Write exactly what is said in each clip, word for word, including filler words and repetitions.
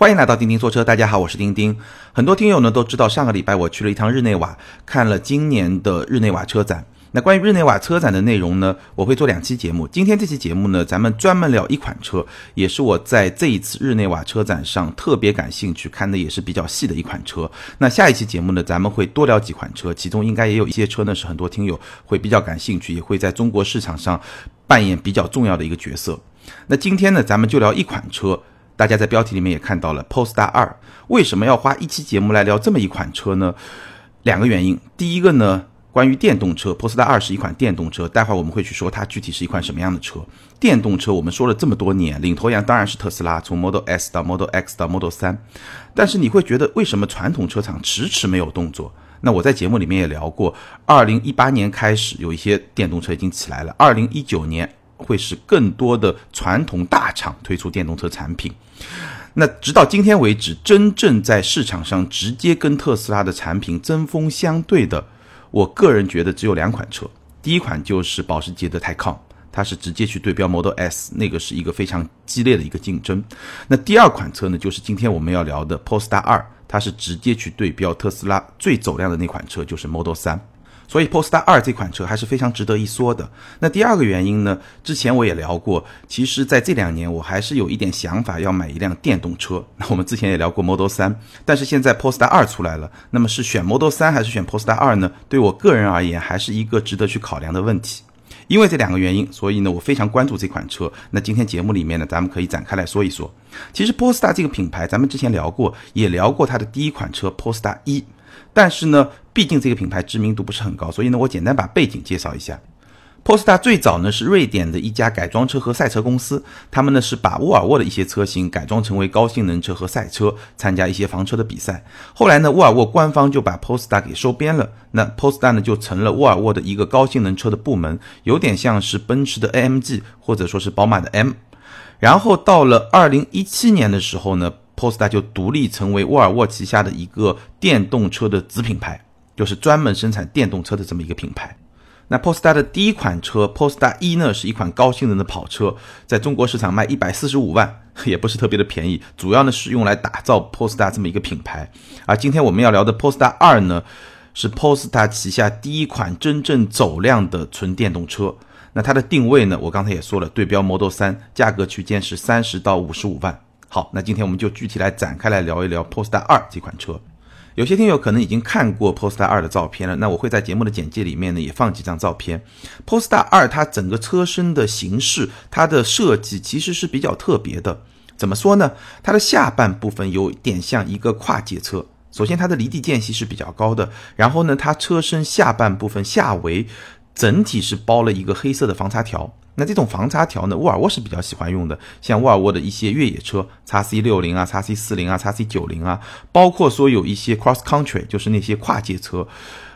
欢迎来到钉钉说车，大家好，我是钉钉。很多听友呢都知道，上个礼拜我去了一趟日内瓦，看了今年的日内瓦车展。那关于日内瓦车展的内容呢，我会做两期节目。今天这期节目呢，咱们专门聊一款车，也是我在这一次日内瓦车展上特别感兴趣，看的也是比较细的一款车。那下一期节目呢，咱们会多聊几款车，其中应该也有一些车呢是很多听友会比较感兴趣，也会在中国市场上扮演比较重要的一个角色。那今天呢，咱们就聊一款车。大家在标题里面也看到了 Polestar 二，为什么要花一期节目来聊这么一款车呢？两个原因。第一个呢，关于电动车， Polestar 二是一款电动车，待会儿我们会去说它具体是一款什么样的车。电动车我们说了这么多年，领头羊当然是特斯拉，从 Model S 到 Model X 到 Model 三，但是你会觉得为什么传统车厂迟迟没有动作？那我在节目里面也聊过，二零一八年开始有一些电动车已经起来了，二零一九年会使更多的传统大厂推出电动车产品。那直到今天为止，真正在市场上直接跟特斯拉的产品针锋相对的，我个人觉得只有两款车。第一款就是保时捷的 Taycan， 它是直接去对标 Model S， 那个是一个非常激烈的一个竞争。那第二款车呢，就是今天我们要聊的 Polestar 二，它是直接去对标特斯拉最走量的那款车，就是 Model 三。所以 Polestar 二这款车还是非常值得一说的。那第二个原因呢，之前我也聊过，其实在这两年我还是有一点想法要买一辆电动车。那我们之前也聊过 Model 三，但是现在 Polestar 二出来了，那么是选 Model 三还是选 Polestar 二呢？对我个人而言还是一个值得去考量的问题。因为这两个原因，所以呢我非常关注这款车。那今天节目里面呢，咱们可以展开来说一说。其实 Polestar 这个品牌咱们之前聊过，也聊过它的第一款车 Polestar 一，但是呢毕竟这个品牌知名度不是很高，所以呢我简单把背景介绍一下。Polestar 最早呢是瑞典的一家改装车和赛车公司，他们呢是把沃尔沃的一些车型改装成为高性能车和赛车，参加一些房车的比赛。后来呢，沃尔沃官方就把 Polestar 给收编了，那 Polestar 呢就成了沃尔沃的一个高性能车的部门，有点像是奔驰的 A M G 或者说是宝马的 M。 然后到了二零一七年的时候呢， Polestar 就独立成为沃尔沃旗下的一个电动车的子品牌，就是专门生产电动车的这么一个品牌。那 Polestar 的第一款车 Polestar 一呢，是一款高性能的跑车，在中国市场卖一百四十五万，也不是特别的便宜，主要呢是用来打造 Polestar 这么一个品牌。而今天我们要聊的 Polestar 二呢，是 Polestar 旗下第一款真正走量的纯电动车。那它的定位呢，我刚才也说了，对标 Model 三，价格区间是三十到五十五万。好，那今天我们就具体来展开来聊一聊 Polestar 二这款车。有些听友可能已经看过 Polestar 二的照片了，那我会在节目的简介里面呢也放几张照片。Polestar 二它整个车身的形式，它的设计其实是比较特别的。怎么说呢？它的下半部分有点像一个跨界车。首先它的离地间隙是比较高的，然后呢它车身下半部分下围整体是包了一个黑色的防擦条。那这种防擦条呢，沃尔沃是比较喜欢用的，像沃尔沃的一些越野车 X C 六十 啊 X C 四十 啊 X C 九十 啊，包括说有一些 cross country， 就是那些跨界车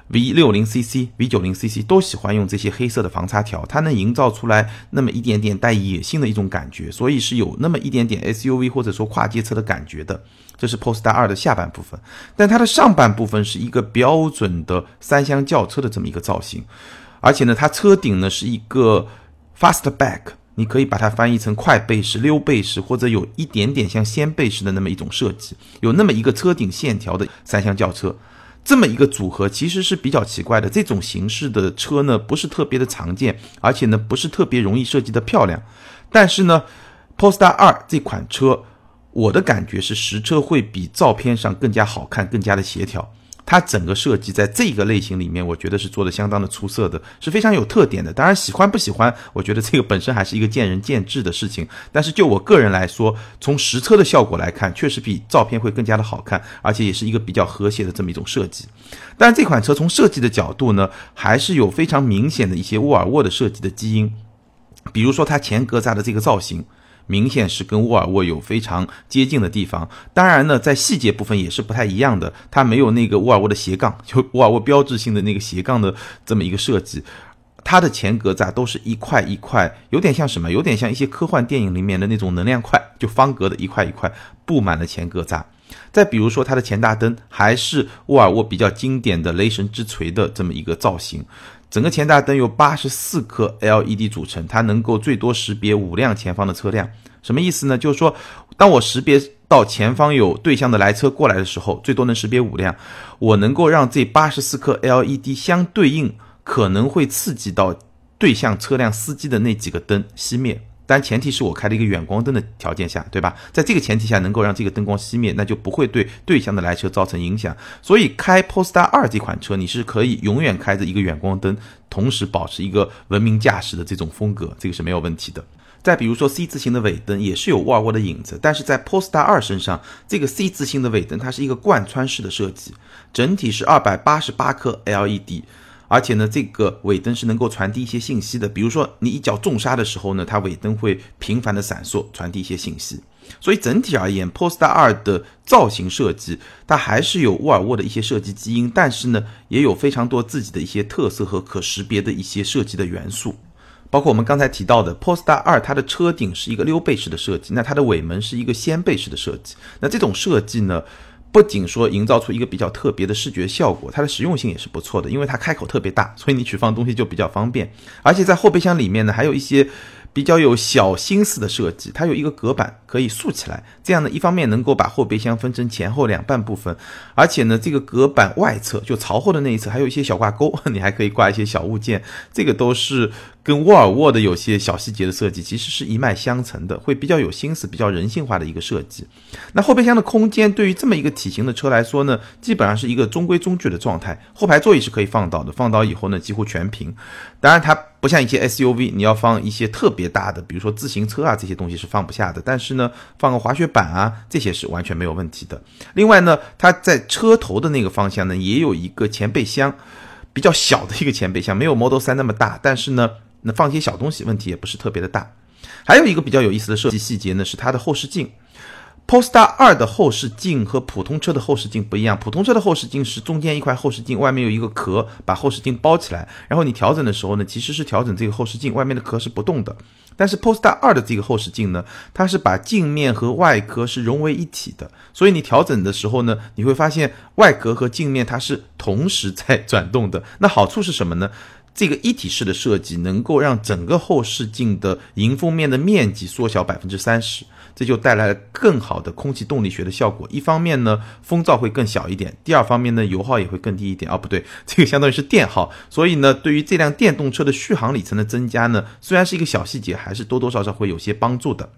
V 六十 C C V 九十 C C 都喜欢用这些黑色的防擦条，它能营造出来那么一点点带野性的一种感觉，所以是有那么一点点 S U V 或者说跨界车的感觉的。这是 Polestar 二的下半部分，但它的上半部分是一个标准的三厢轿车的这么一个造型，而且呢它车顶呢是一个Fastback， 你可以把它翻译成快背式、溜背式，或者有一点点像掀背式的那么一种设计，有那么一个车顶线条的三厢轿车，这么一个组合其实是比较奇怪的。这种形式的车呢不是特别的常见，而且呢不是特别容易设计的漂亮。但是呢 Polestar 二这款车，我的感觉是实车会比照片上更加好看，更加的协调。它整个设计在这个类型里面，我觉得是做的相当的出色的，是非常有特点的。当然喜欢不喜欢，我觉得这个本身还是一个见仁见智的事情，但是就我个人来说，从实车的效果来看，确实比照片会更加的好看，而且也是一个比较和谐的这么一种设计。但是这款车从设计的角度呢，还是有非常明显的一些沃尔沃的设计的基因，比如说它前格栅的这个造型明显是跟沃尔沃有非常接近的地方，当然呢在细节部分也是不太一样的，它没有那个沃尔沃的斜杠，就沃尔沃标志性的那个斜杠的这么一个设计，它的前格栅都是一块一块，有点像什么，有点像一些科幻电影里面的那种能量块，就方格的一块一块布满了前格栅。再比如说它的前大灯还是沃尔沃比较经典的雷神之锤的这么一个造型，整个前大灯由八十四颗 L E D 组成，它能够最多识别五辆前方的车辆。什么意思呢？就是说当我识别到前方有对向的来车过来的时候，最多能识别五辆，我能够让这八十四颗 L E D 相对应，可能会刺激到对向车辆司机的那几个灯熄灭，但前提是我开了一个远光灯的条件下，对吧？在这个前提下能够让这个灯光熄灭，那就不会对对向的来车造成影响。所以开 Polestar 二 这款车，你是可以永远开着一个远光灯，同时保持一个文明驾驶的这种风格，这个是没有问题的。再比如说 C 字形的尾灯也是有沃尔沃的影子，但是在 Polestar 二 身上，这个 C 字形的尾灯它是一个贯穿式的设计，整体是二百八十八颗 L E D，而且呢，这个尾灯是能够传递一些信息的，比如说你一脚重刹的时候呢，它尾灯会频繁的闪烁，传递一些信息。所以整体而言 Polestar 二 的造型设计它还是有沃尔沃的一些设计基因，但是呢，也有非常多自己的一些特色和可识别的一些设计的元素。包括我们刚才提到的 Polestar 二，它的车顶是一个溜背式的设计，那它的尾门是一个掀背式的设计，那这种设计呢，不仅说营造出一个比较特别的视觉效果，它的实用性也是不错的，因为它开口特别大，所以你取放东西就比较方便。而且在后备箱里面呢，还有一些比较有小心思的设计，它有一个隔板可以竖起来，这样呢，一方面能够把后备箱分成前后两半部分，而且呢，这个隔板外侧就朝后的那一侧还有一些小挂钩，你还可以挂一些小物件，这个都是跟沃尔沃的有些小细节的设计其实是一脉相承的，会比较有心思，比较人性化的一个设计。那后备箱的空间对于这么一个体型的车来说呢，基本上是一个中规中矩的状态，后排座椅是可以放倒的，放倒以后呢，几乎全平。当然它不像一些 S U V， 你要放一些特别大的，比如说自行车啊，这些东西是放不下的，但是呢，放个滑雪板啊，这些是完全没有问题的。另外呢，它在车头的那个方向呢，也有一个前备箱，比较小的一个前备箱，没有 Model 三那么大，但是呢，那放一些小东西问题也不是特别的大。还有一个比较有意思的设计细节呢，是它的后视镜。Polestar 二的后视镜和普通车的后视镜不一样，普通车的后视镜是中间一块后视镜，外面有一个壳把后视镜包起来，然后你调整的时候呢，其实是调整这个后视镜，外面的壳是不动的。但是 Polestar 二的这个后视镜呢，它是把镜面和外壳是融为一体的，所以你调整的时候呢，你会发现外壳和镜面它是同时在转动的。那好处是什么呢？这个一体式的设计能够让整个后视镜的迎风面的面积缩小 百分之三十， 这就带来了更好的空气动力学的效果。一方面呢，风噪会更小一点，第二方面呢，油耗也会更低一点，啊，不对，这个相当于是电耗。所以呢，对于这辆电动车的续航里程的增加呢，虽然是一个小细节，还是多多少少会有些帮助的。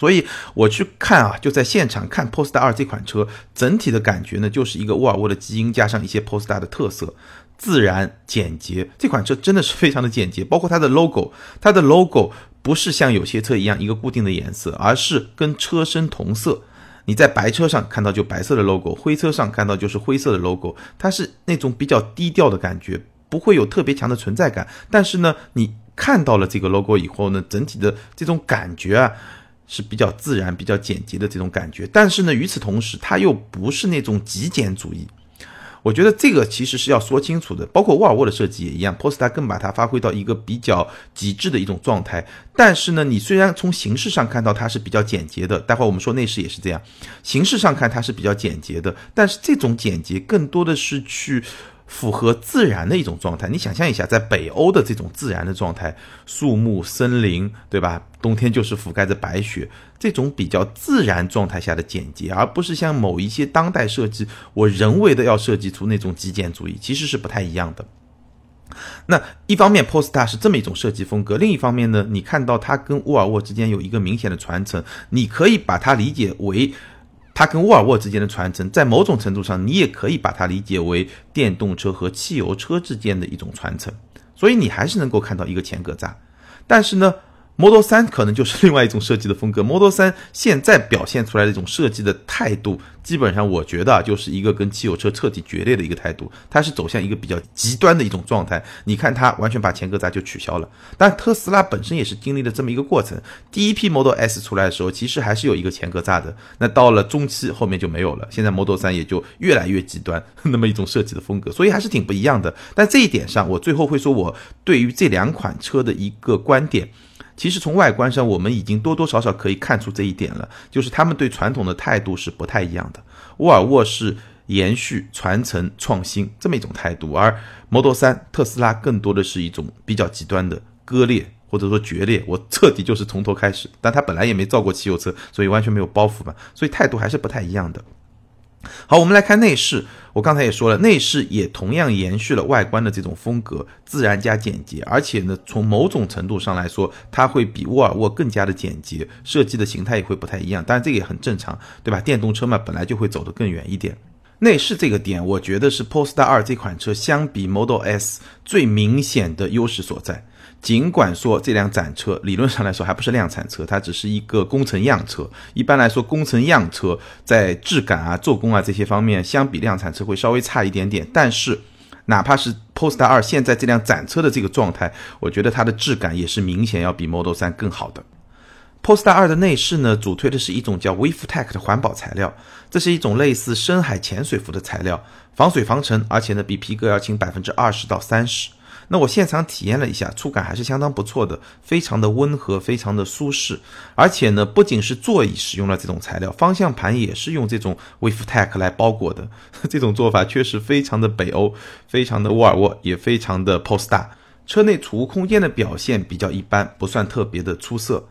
所以我去看啊，就在现场看 Polestar 二这款车，整体的感觉呢，就是一个沃尔沃的基因加上一些 Polestar 的特色，自然简洁。这款车真的是非常的简洁，包括它的 logo， 它的 logo 不是像有些车一样一个固定的颜色，而是跟车身同色。你在白车上看到就白色的 logo， 灰车上看到就是灰色的 logo， 它是那种比较低调的感觉，不会有特别强的存在感。但是呢，你看到了这个 logo 以后呢，整体的这种感觉啊，是比较自然比较简洁的这种感觉。但是呢，与此同时它又不是那种极简主义，我觉得这个其实是要说清楚的。包括沃尔沃的设计也一样， Polestar 更把它发挥到一个比较极致的一种状态。但是呢，你虽然从形式上看到它是比较简洁的，待会我们说内饰也是这样，形式上看它是比较简洁的，但是这种简洁更多的是去符合自然的一种状态。你想象一下，在北欧的这种自然的状态，树木森林，对吧？冬天就是覆盖着白雪，这种比较自然状态下的简洁，而不是像某一些当代设计，我人为的要设计出那种极简主义，其实是不太一样的。那一方面 Polestar 是这么一种设计风格，另一方面呢，你看到它跟沃尔沃之间有一个明显的传承，你可以把它理解为它跟沃尔沃之间的传承，在某种程度上你也可以把它理解为电动车和汽油车之间的一种传承，所以你还是能够看到一个前格栅。但是呢， Model 三可能就是另外一种设计的风格。 Model 三现在表现出来的一种设计的态度，基本上我觉得啊，就是一个跟汽油车彻底决裂的一个态度，它是走向一个比较极端的一种状态。你看它完全把前格栅就取消了，但特斯拉本身也是经历了这么一个过程。第一批 Model S 出来的时候其实还是有一个前格栅的，那到了中期后面就没有了，现在 Model 三也就越来越极端那么一种设计的风格，所以还是挺不一样的。但这一点上我最后会说我对于这两款车的一个观点，其实从外观上我们已经多多少少可以看出这一点了，就是他们对传统的态度是不太一样的。沃尔沃是延续传承创新这么一种态度，而 Model 三特斯拉更多的是一种比较极端的割裂或者说决裂，我彻底就是从头开始。但他本来也没造过汽油车，所以完全没有包袱嘛，所以态度还是不太一样的。好，我们来看内饰。我刚才也说了，内饰也同样延续了外观的这种风格，自然加简洁，而且呢，从某种程度上来说，它会比沃尔沃更加的简洁，设计的形态也会不太一样，当然这个也很正常，对吧？电动车嘛，本来就会走得更远一点。内饰这个点，我觉得是 Polestar 二这款车相比 Model S 最明显的优势所在。尽管说这辆展车理论上来说还不是量产车，它只是一个工程样车，一般来说工程样车在质感啊、做工啊这些方面相比量产车会稍微差一点点，但是哪怕是 Polestar 二现在这辆展车的这个状态，我觉得它的质感也是明显要比 Model 三更好的。Polestar 二的内饰呢，主推的是一种叫 WeaveTech 的环保材料，这是一种类似深海潜水服的材料，防水防尘，而且呢比皮革要轻 百分之二十到百分之三十。那我现场体验了一下，触感还是相当不错的，非常的温和，非常的舒适。而且呢，不仅是座椅使用了这种材料，方向盘也是用这种 Wiftech 来包裹的。这种做法确实非常的北欧，非常的沃尔沃，也非常的 Polestar。车内储物空间的表现比较一般，不算特别的出色。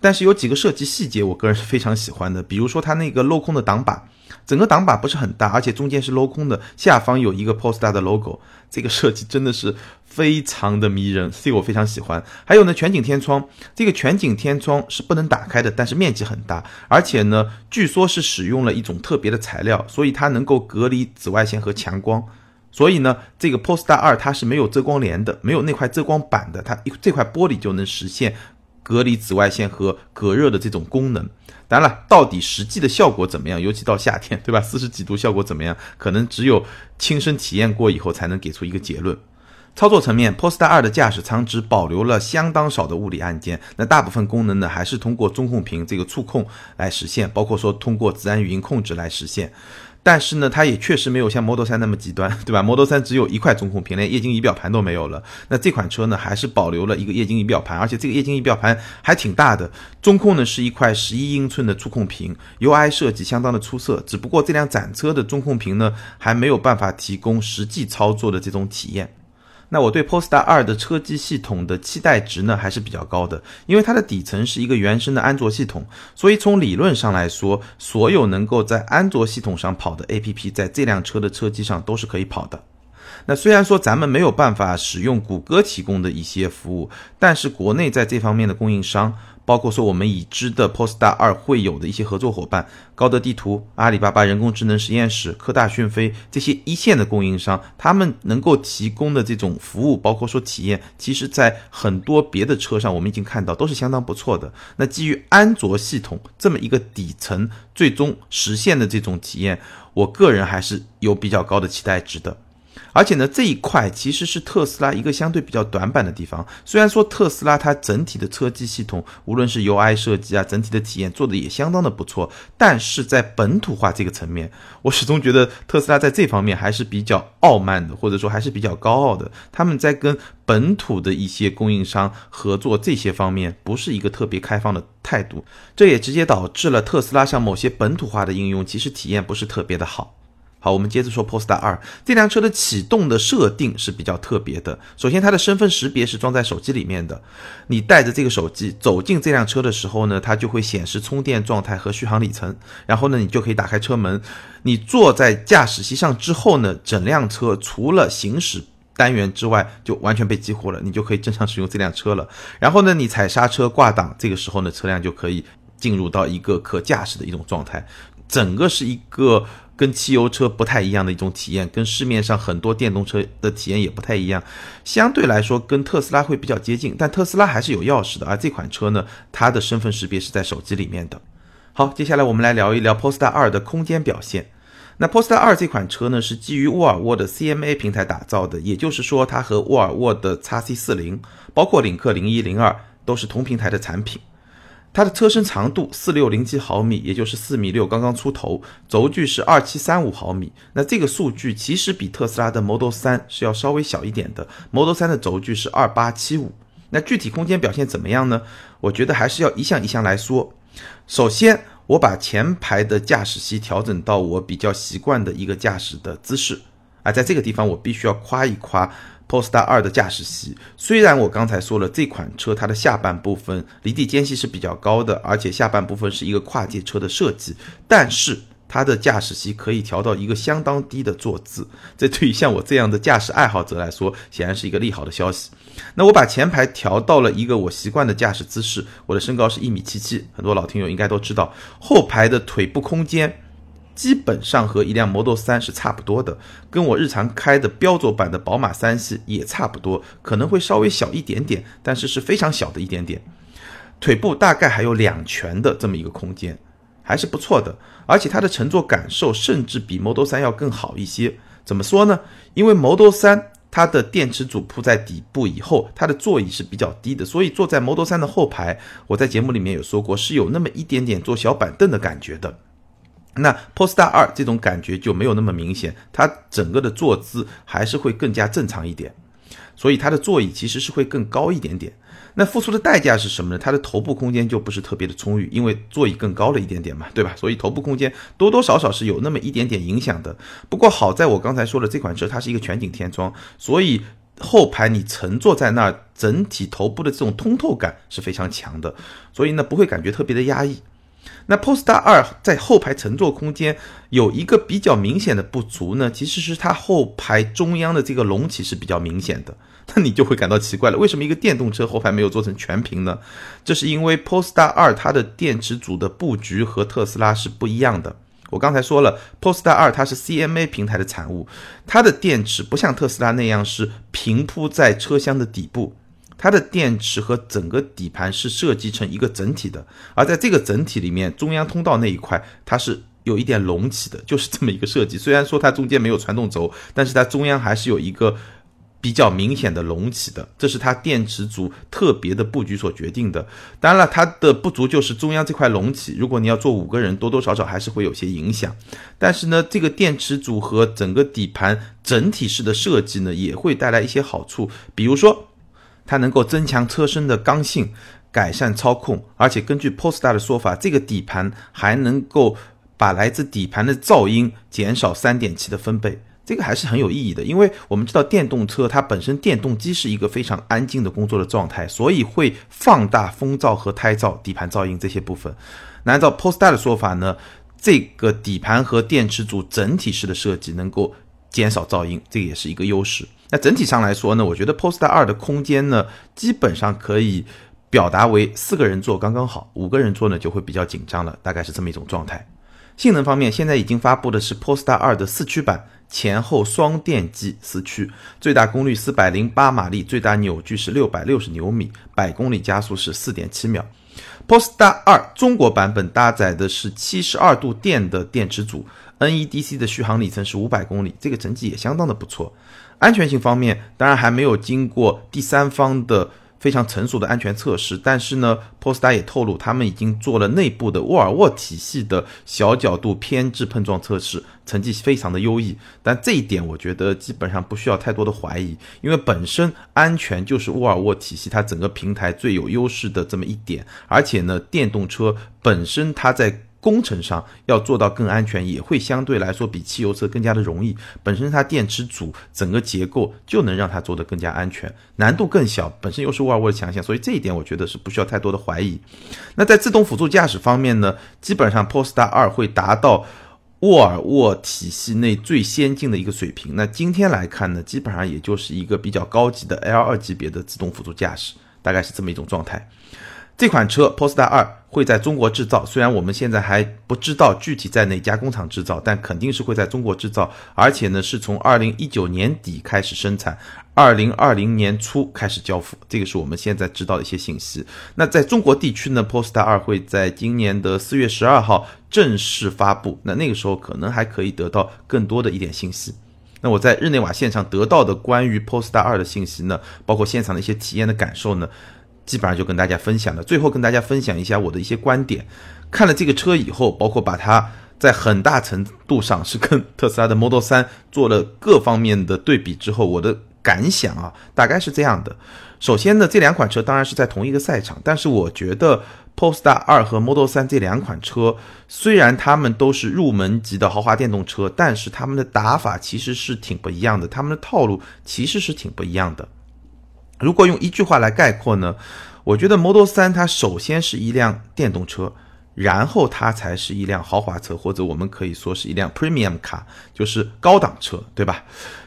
但是有几个设计细节我个人是非常喜欢的，比如说它那个镂空的挡把，整个挡把不是很大，而且中间是镂空的，下方有一个 Polestar 的 logo， 这个设计真的是非常的迷人，这个我非常喜欢。还有呢，全景天窗，这个全景天窗是不能打开的，但是面积很大，而且呢据说是使用了一种特别的材料，所以它能够隔离紫外线和强光。所以呢，这个 Polestar 二它是没有遮光帘的，没有那块遮光板的，它这块玻璃就能实现隔离紫外线和隔热的这种功能。当然了，到底实际的效果怎么样，尤其到夏天，对吧？四十几度效果怎么样，可能只有亲身体验过以后才能给出一个结论。操作层面， Polestar 二的驾驶舱只保留了相当少的物理按键，那大部分功能呢还是通过中控屏这个触控来实现，包括说通过自然语音控制来实现。但是呢，它也确实没有像 Model 三那么极端，对吧？ Model 三只有一块中控屏，连液晶仪表盘都没有了。那这款车呢，还是保留了一个液晶仪表盘，而且这个液晶仪表盘还挺大的。中控呢是一块十一英寸的触控屏 ，U I 设计相当的出色。只不过这辆展车的中控屏呢，还没有办法提供实际操作的这种体验。那我对 Polestar 二的车机系统的期待值呢还是比较高的，因为它的底层是一个原生的安卓系统，所以从理论上来说，所有能够在安卓系统上跑的 A P P 在这辆车的车机上都是可以跑的。那虽然说咱们没有办法使用谷歌提供的一些服务，但是国内在这方面的供应商，包括说我们已知的 Polestar 二会有的一些合作伙伴，高德地图、阿里巴巴人工智能实验室、科大讯飞，这些一线的供应商，他们能够提供的这种服务，包括说体验，其实在很多别的车上我们已经看到都是相当不错的。那基于安卓系统这么一个底层最终实现的这种体验，我个人还是有比较高的期待值的。而且呢，这一块其实是特斯拉一个相对比较短板的地方。虽然说特斯拉它整体的车机系统，无论是 U I 设计啊，整体的体验做的也相当的不错，但是在本土化这个层面，我始终觉得特斯拉在这方面还是比较傲慢的，或者说还是比较高傲的。他们在跟本土的一些供应商合作这些方面，不是一个特别开放的态度，这也直接导致了特斯拉上某些本土化的应用，其实体验不是特别的好。好，我们接着说 Polestar 二。这辆车的启动的设定是比较特别的。首先，它的身份识别是装在手机里面的。你带着这个手机走进这辆车的时候呢，它就会显示充电状态和续航里程。然后呢，你就可以打开车门。你坐在驾驶席上之后呢，整辆车除了行驶单元之外就完全被激活了，你就可以正常使用这辆车了。然后呢，你踩刹车挂档，这个时候呢，车辆就可以进入到一个可驾驶的一种状态。整个是一个跟汽油车不太一样的一种体验，跟市面上很多电动车的体验也不太一样，相对来说跟特斯拉会比较接近，但特斯拉还是有钥匙的，而这款车呢，它的身份识别是在手机里面的。好，接下来我们来聊一聊 Polestar 二的空间表现。那 Polestar 二这款车呢，是基于沃尔沃的 C M A 平台打造的，也就是说它和沃尔沃的 X C 四十 包括领克零一零二都是同平台的产品。它的车身长度四千六百零七毫米，也就是四米六刚刚出头，轴距是二千七百三十五毫米。那这个数据其实比特斯拉的 Model 三是要稍微小一点的， Model 三的轴距是二千八百七十五。那具体空间表现怎么样呢？我觉得还是要一项一项来说。首先，我把前排的驾驶席调整到我比较习惯的一个驾驶的姿势。而在这个地方我必须要夸一夸 Polestar 二 的驾驶席。虽然我刚才说了这款车它的下半部分离地间隙是比较高的，而且下半部分是一个跨界车的设计，但是它的驾驶席可以调到一个相当低的坐姿，这对于像我这样的驾驶爱好者来说显然是一个利好的消息。那我把前排调到了一个我习惯的驾驶姿势，我的身高是一米七七，很多老听友应该都知道，后排的腿部空间基本上和一辆 Model 三是差不多的，跟我日常开的标准版的宝马三系也差不多，可能会稍微小一点点，但是是非常小的一点点，腿部大概还有两拳的这么一个空间，还是不错的。而且它的乘坐感受甚至比 Model 三要更好一些。怎么说呢？因为 Model 三它的电池组铺在底部以后，它的座椅是比较低的，所以坐在 Model 三的后排，我在节目里面有说过，是有那么一点点坐小板凳的感觉的。那 Polestar 二这种感觉就没有那么明显，它整个的坐姿还是会更加正常一点，所以它的座椅其实是会更高一点点。那付出的代价是什么呢？它的头部空间就不是特别的充裕，因为座椅更高了一点点嘛，对吧？所以头部空间多多少少是有那么一点点影响的。不过好在我刚才说的这款车它是一个全景天窗，所以后排你乘坐在那儿，整体头部的这种通透感是非常强的，所以呢不会感觉特别的压抑。那 Polestar 二在后排乘坐空间有一个比较明显的不足呢，其实是它后排中央的这个隆起是比较明显的。那你就会感到奇怪了，为什么一个电动车后排没有做成全屏呢？这是因为 Polestar 二它的电池组的布局和特斯拉是不一样的。我刚才说了 Polestar 二它是 C M A 平台的产物，它的电池不像特斯拉那样是平铺在车厢的底部，它的电池和整个底盘是设计成一个整体的，而在这个整体里面中央通道那一块它是有一点隆起的，就是这么一个设计。虽然说它中间没有传动轴，但是它中央还是有一个比较明显的隆起的，这是它电池组特别的布局所决定的。当然了，它的不足就是中央这块隆起，如果你要坐五个人多多少少还是会有些影响。但是呢，这个电池组和整个底盘整体式的设计呢也会带来一些好处，比如说它能够增强车身的刚性，改善操控，而且根据 Polestar 的说法，这个底盘还能够把来自底盘的噪音减少 三点七 的分贝，这个还是很有意义的。因为我们知道电动车它本身电动机是一个非常安静的工作的状态，所以会放大风噪和胎噪、底盘噪音这些部分。那按照 Polestar 的说法呢，这个底盘和电池组整体式的设计能够减少噪音，这个也是一个优势。那整体上来说呢，我觉得 Polestar 二的空间呢基本上可以表达为四个人坐刚刚好，五个人坐呢就会比较紧张了，大概是这么一种状态。性能方面，现在已经发布的是 Polestar 二的四驱版，前后双电机四驱，最大功率四百零八马力，最大扭矩是六百六十牛米，百公里加速是 四点七秒。Polestar 二中国版本搭载的是七十二度电的电池组， N E D C 的续航里程是五百公里，这个成绩也相当的不错。安全性方面，当然还没有经过第三方的非常成熟的安全测试，但是呢 Polestar 也透露他们已经做了内部的沃尔沃体系的小角度偏置碰撞测试，成绩非常的优异。但这一点我觉得基本上不需要太多的怀疑，因为本身安全就是沃尔沃体系它整个平台最有优势的这么一点。而且呢，电动车本身它在工程上要做到更安全也会相对来说比汽油车更加的容易，本身它电池组整个结构就能让它做得更加安全，难度更小，本身又是沃尔沃的强项，所以这一点我觉得是不需要太多的怀疑。那在自动辅助驾驶方面呢，基本上 Polestar 二会达到沃尔沃体系内最先进的一个水平。那今天来看呢，基本上也就是一个比较高级的 L 二 级别的自动辅助驾驶，大概是这么一种状态。这款车 Polestar 二会在中国制造，虽然我们现在还不知道具体在哪家工厂制造，但肯定是会在中国制造，而且呢是从二零一九年底开始生产，二零二零年初开始交付，这个是我们现在知道的一些信息。那在中国地区呢 Polestar 二会在今年的四月十二号正式发布，那那个时候可能还可以得到更多的一点信息。那我在日内瓦现场得到的关于 Polestar 二的信息呢，包括现场的一些体验的感受呢，基本上就跟大家分享了。最后跟大家分享一下我的一些观点，看了这个车以后，包括把它在很大程度上是跟特斯拉的 Model 三做了各方面的对比之后，我的感想啊，大概是这样的。首先呢，这两款车当然是在同一个赛场，但是我觉得 Polestar 二和 Model 三这两款车，虽然它们都是入门级的豪华电动车，但是它们的打法其实是挺不一样的，它们的套路其实是挺不一样的。如果用一句话来概括呢，我觉得 Model 三它首先是一辆电动车，然后它才是一辆豪华车，或者我们可以说是一辆 premium car， 就是高档车，对吧？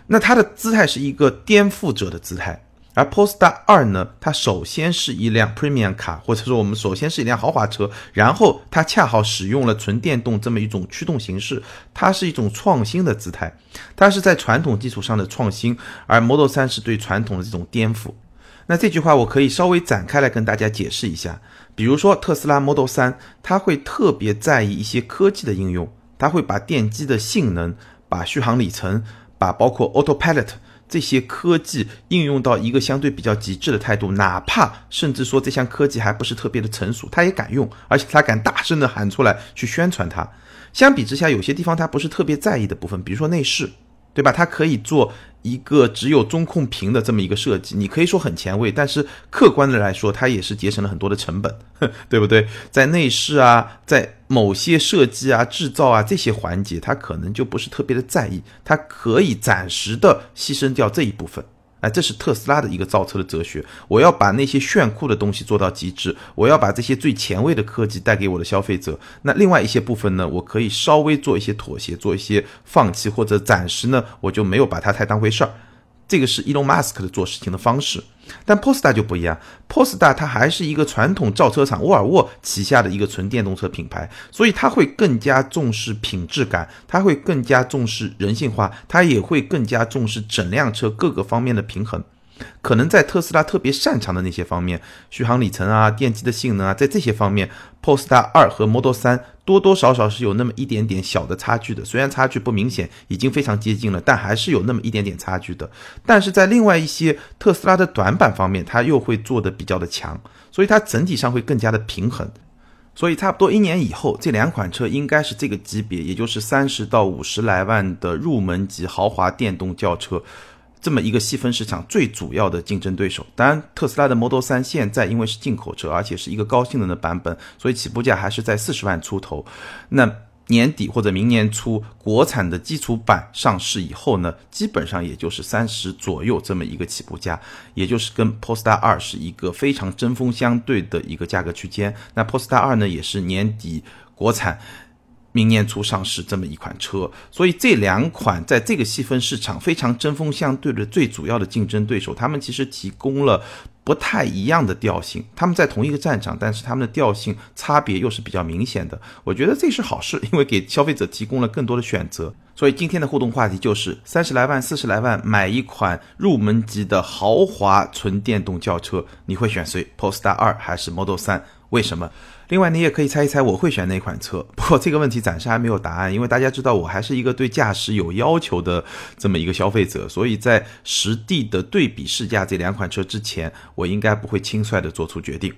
那它的姿态是一个颠覆者的姿态。而 Polestar 二呢，它首先是一辆 premium car， 或者说我们首先是一辆豪华车，然后它恰好使用了纯电动这么一种驱动形式，它是一种创新的姿态，它是在传统基础上的创新，而 Model 三是对传统的这种颠覆。那这句话我可以稍微展开来跟大家解释一下，比如说特斯拉 Model 三，它会特别在意一些科技的应用，它会把电机的性能、把续航里程、把包括 autopilot 这些科技应用到一个相对比较极致的态度，哪怕甚至说这项科技还不是特别的成熟，它也敢用，而且它敢大声的喊出来去宣传它。相比之下，有些地方它不是特别在意的部分，比如说内饰，对吧？它可以做一个只有中控屏的这么一个设计，你可以说很前卫，但是客观的来说，它也是节省了很多的成本，对不对？在内饰啊，在某些设计啊、制造啊这些环节，它可能就不是特别的在意，它可以暂时的牺牲掉这一部分。哎，这是特斯拉的一个造车的哲学，我要把那些炫酷的东西做到极致，我要把这些最前卫的科技带给我的消费者。那另外一些部分呢，我可以稍微做一些妥协，做一些放弃，或者暂时呢我就没有把它太当回事儿。这个是 Elon Musk 的做事情的方式。但 Polestar 就不一样， Polestar 它还是一个传统造车厂沃尔沃旗下的一个纯电动车品牌，所以它会更加重视品质感，它会更加重视人性化，它也会更加重视整辆车各个方面的平衡。可能在特斯拉特别擅长的那些方面，续航里程啊、电机的性能啊，在这些方面 Polestar 二和 Model 三多多少少是有那么一点点小的差距的，虽然差距不明显，已经非常接近了，但还是有那么一点点差距的。但是在另外一些特斯拉的短板方面，它又会做得比较的强，所以它整体上会更加的平衡。所以差不多一年以后，这两款车应该是这个级别，也就是三十到五十来万的入门级豪华电动轿车这么一个细分市场最主要的竞争对手。当然特斯拉的 Model 三现在因为是进口车，而且是一个高性能的版本，所以起步价还是在四十万出头。那年底或者明年初国产的基础版上市以后呢，基本上也就是三十左右这么一个起步价，也就是跟 Polestar 二是一个非常针锋相对的一个价格区间。那 Polestar 二呢也是年底国产明年初上市这么一款车，所以这两款在这个细分市场非常针锋相对的最主要的竞争对手，他们其实提供了不太一样的调性，他们在同一个战场，但是他们的调性差别又是比较明显的。我觉得这是好事，因为给消费者提供了更多的选择。所以今天的互动话题就是三十来万四十来万买一款入门级的豪华纯电动轿车，你会选谁？ Polestar 二还是 Model 三？为什么？另外你也可以猜一猜我会选哪款车，不过这个问题暂时还没有答案，因为大家知道我还是一个对驾驶有要求的这么一个消费者，所以在实地的对比试驾这两款车之前，我应该不会轻率的做出决定。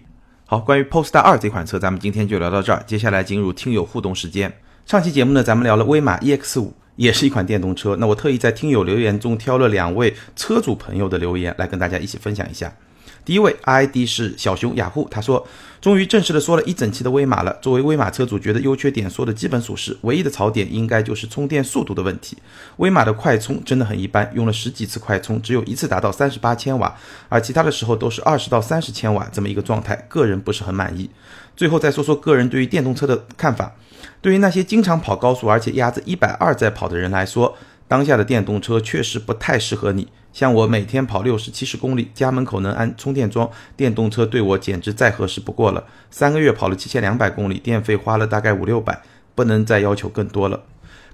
好，关于 Polestar 二这款车咱们今天就聊到这儿，接下来进入听友互动时间。上期节目呢咱们聊了威马 E X 五，也是一款电动车，那我特意在听友留言中挑了两位车主朋友的留言来跟大家一起分享一下。第一位 I D 是小熊雅虎，他说终于正式的说了一整期的威马了，作为威马车主觉得优缺点说的基本属实，唯一的槽点应该就是充电速度的问题。威马的快充真的很一般，用了十几次快充只有一次达到三十八千瓦，而其他的时候都是二十到三十千瓦这么一个状态，个人不是很满意。最后再说说个人对于电动车的看法，对于那些经常跑高速而且压着一百二在跑的人来说，当下的电动车确实不太适合你。像我每天跑六十七十公里，家门口能安充电桩，电动车对我简直再合适不过了。三个月跑了七千两百公里，电费花了大概五六百，不能再要求更多了。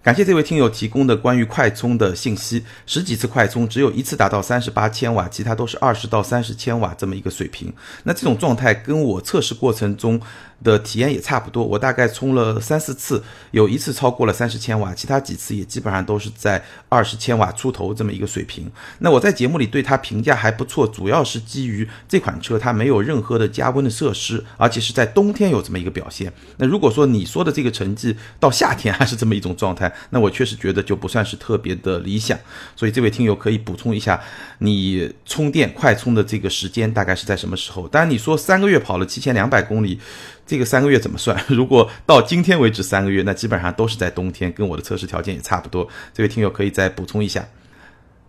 感谢这位听友提供的关于快充的信息，十几次快充只有一次达到三十八千瓦，其他都是二十到三十千瓦这么一个水平。那这种状态跟我测试过程中的体验也差不多，我大概充了三四次，有一次超过了三十千瓦，其他几次也基本上都是在二十千瓦出头这么一个水平。那我在节目里对它评价还不错，主要是基于这款车它没有任何的加温的设施，而且是在冬天有这么一个表现。那如果说你说的这个成绩到夏天还是这么一种状态，那我确实觉得就不算是特别的理想。所以这位听友可以补充一下，你充电快充的这个时间大概是在什么时候？当然你说三个月跑了七千两百公里，这个三个月怎么算？如果到今天为止三个月，那基本上都是在冬天，跟我的测试条件也差不多。这位听友可以再补充一下。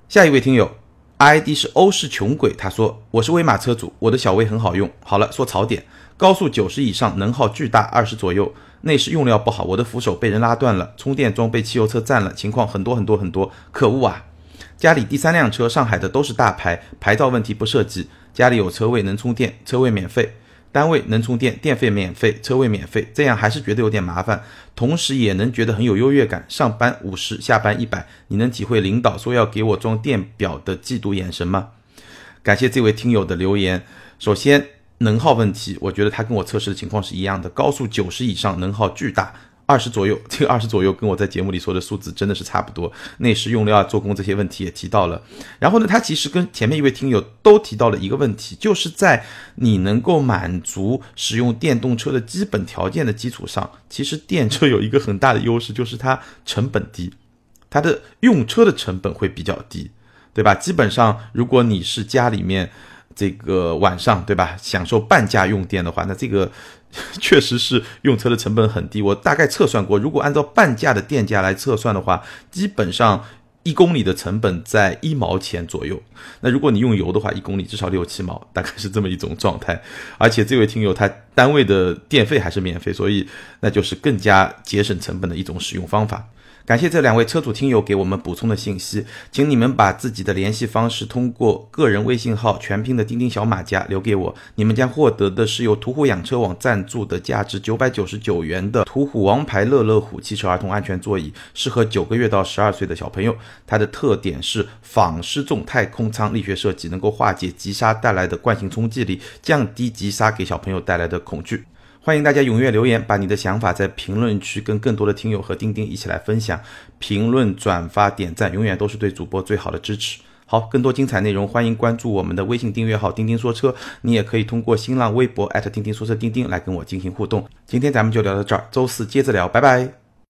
下一位听友 I D 是欧式穷鬼，他说我是威马车主，我的小威很好用。好了，说槽点，高速九十以上，能耗巨大二十左右，内饰用料不好，我的扶手被人拉断了，充电桩被汽油车占了，情况很多很多很多，可恶啊！家里第三辆车，上海的都是大牌，牌照问题不涉及，家里有车位能充电，车位免费，单位能充电，电费免费，车位免费，这样还是觉得有点麻烦，同时也能觉得很有优越感，上班五十，下班一百，你能体会领导说要给我装电表的嫉妒眼神吗？感谢这位听友的留言。首先能耗问题，我觉得他跟我测试的情况是一样的，高速九十以上，能耗巨大，二十左右，这个二十左右跟我在节目里说的数字真的是差不多，内饰用料、做工这些问题也提到了。然后呢，他其实跟前面一位听友都提到了一个问题，就是在你能够满足使用电动车的基本条件的基础上，其实电车有一个很大的优势，就是它成本低，它的用车的成本会比较低，对吧？基本上如果你是家里面这个晚上，对吧，享受半价用电的话，那这个确实是用车的成本很低。我大概测算过，如果按照半价的电价来测算的话，基本上一公里的成本在一毛钱左右。那如果你用油的话，一公里至少六七毛，大概是这么一种状态。而且这位听友他单位的电费还是免费，所以那就是更加节省成本的一种使用方法。感谢这两位车主听友给我们补充的信息，请你们把自己的联系方式通过个人微信号全拼的钉钉小马甲留给我，你们将获得的是由途虎养车网赞助的价值九百九十九元的途虎王牌乐乐虎汽车儿童安全座椅，适合九个月到十二岁的小朋友，它的特点是仿失重太空舱力学设计，能够化解急刹带来的惯性冲击力，降低急刹给小朋友带来的恐惧。欢迎大家踊跃留言，把你的想法在评论区跟更多的听友和钉钉一起来分享，评论、转发、点赞永远都是对主播最好的支持。好，更多精彩内容欢迎关注我们的微信订阅号钉钉说车，你也可以通过新浪微博 at 钉钉说车钉钉来跟我进行互动。今天咱们就聊到这儿，周四接着聊，拜拜。